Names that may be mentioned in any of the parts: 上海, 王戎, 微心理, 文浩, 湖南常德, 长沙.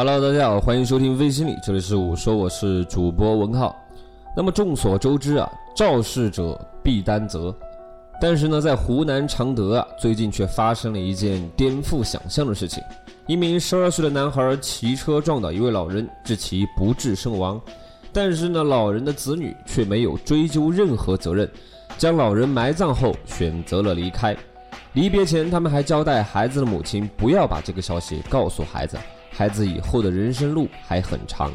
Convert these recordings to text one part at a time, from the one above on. Hello， 大家好，欢迎收听微心理，这里是我说，我是主播文浩。那么众所周知啊，肇事者必担责。但是呢，在湖南常德啊，最近却发生了一件颠覆想象的事情：一名12岁的男孩骑车撞倒一位老人，致其不治身亡。但是呢，老人的子女却没有追究任何责任，将老人埋葬后选择了离开。离别前，他们还交代孩子的母亲不要把这个消息告诉孩子。孩子以后的人生路还很长。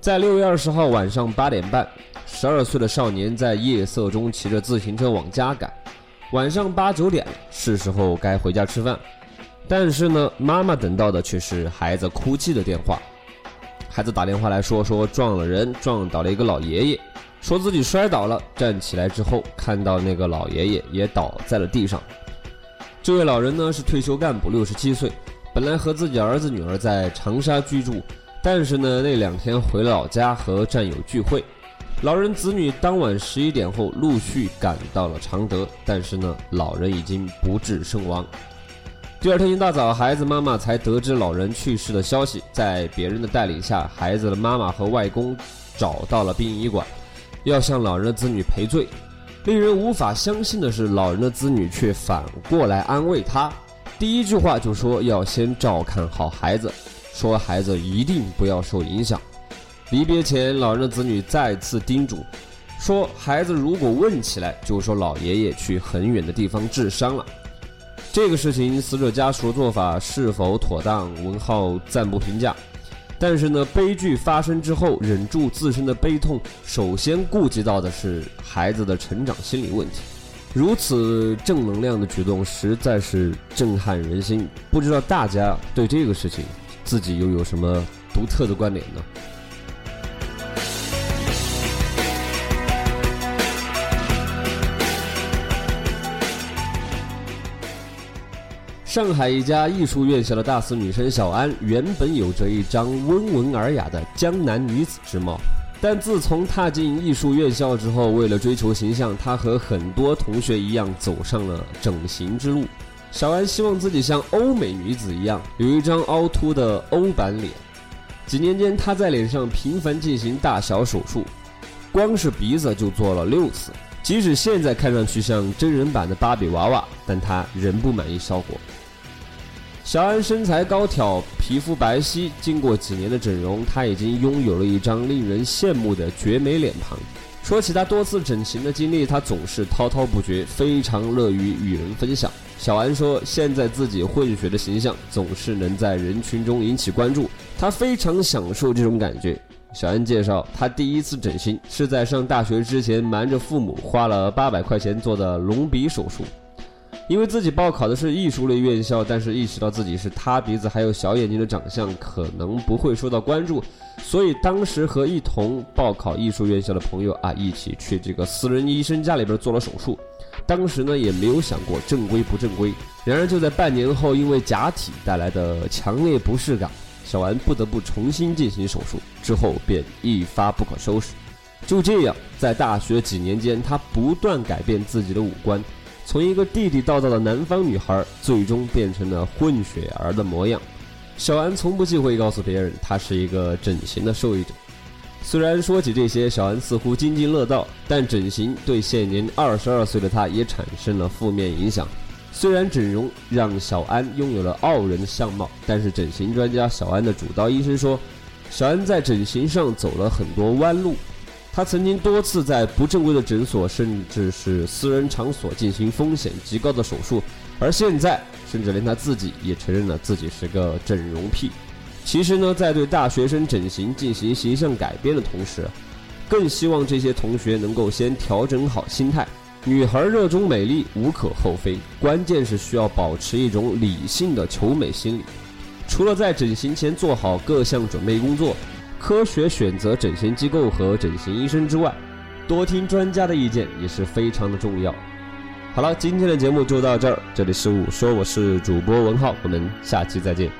在6月20号晚上8点半，12岁的少年在夜色中骑着自行车往家赶。晚上8、9点，是时候该回家吃饭。但是呢，妈妈等到的却是孩子哭泣的电话。孩子打电话来说撞了人，撞倒了一个老爷爷，说自己摔倒了，站起来之后看到那个老爷爷也倒在了地上。这位老人呢是退休干部，67岁。本来和自己儿子女儿在长沙居住，但是呢那2天回了老家和战友聚会。老人子女当晚11点后陆续赶到了常德，但是呢老人已经不治身亡。第2天一大早，孩子妈妈才得知老人去世的消息。在别人的带领下，孩子的妈妈和外公找到了殡仪馆，要向老人的子女赔罪。令人无法相信的是，老人的子女却反过来安慰他，第一句话就说要先照看好孩子，说孩子一定不要受影响。离别前，老人的子女再次叮嘱，说孩子如果问起来，就说老爷爷去很远的地方治伤了。这个事情，死者家属的做法是否妥当，文浩暂不评价。但是呢，悲剧发生之后，忍住自身的悲痛，首先顾及到的是孩子的成长心理问题。如此正能量的举动实在是震撼人心，不知道大家对这个事情自己又有什么独特的观点呢？上海一家艺术院校的大四女生小安，原本有着一张温文尔雅的江南女子之貌。但自从踏进艺术院校之后，为了追求形象，她和很多同学一样走上了整形之路。小安希望自己像欧美女子一样，有一张凹凸的欧版脸。几年间，她在脸上频繁进行大小手术，光是鼻子就做了6次。即使现在看上去像真人版的芭比娃娃，但她仍不满意效果。小安身材高挑，皮肤白皙，经过几年的整容，她已经拥有了一张令人羡慕的绝美脸庞。说起她多次整形的经历，她总是滔滔不绝，非常乐于与人分享。小安说，现在自己混血的形象总是能在人群中引起关注，她非常享受这种感觉。小安介绍，她第1次整形是在上大学之前瞒着父母花了800块钱做的隆鼻手术。因为自己报考的是艺术类院校，但是意识到自己是塌鼻子还有小眼睛的长相可能不会受到关注，所以当时和一同报考艺术院校的朋友啊，一起去这个私人医生家里边做了手术。当时呢也没有想过正规不正规。然而就在半年后，因为假体带来的强烈不适感，小安不得不重新进行手术，之后便一发不可收拾。就这样，在大学几年间，他不断改变自己的五官，从一个地地道道的南方女孩，最终变成了混血儿的模样。小安从不忌讳告诉别人，她是一个整形的受益者。虽然说起这些，小安似乎津津乐道，但整形对现年22岁的她也产生了负面影响。虽然整容让小安拥有了傲人的相貌，但是整形专家小安的主刀医生说，小安在整形上走了很多弯路。他曾经多次在不正规的诊所甚至是私人场所进行风险极高的手术，而现在甚至连他自己也承认了自己是个整容癖。其实呢，在对大学生整形进行形象改变的同时，更希望这些同学能够先调整好心态。女孩热衷美丽无可厚非，关键是需要保持一种理性的求美心理。除了在整形前做好各项准备工作，科学选择整形机构和整形医生之外，多听专家的意见也是非常的重要。好了，今天的节目就到这儿，这里是我说，我是主播文浩，我们下期再见。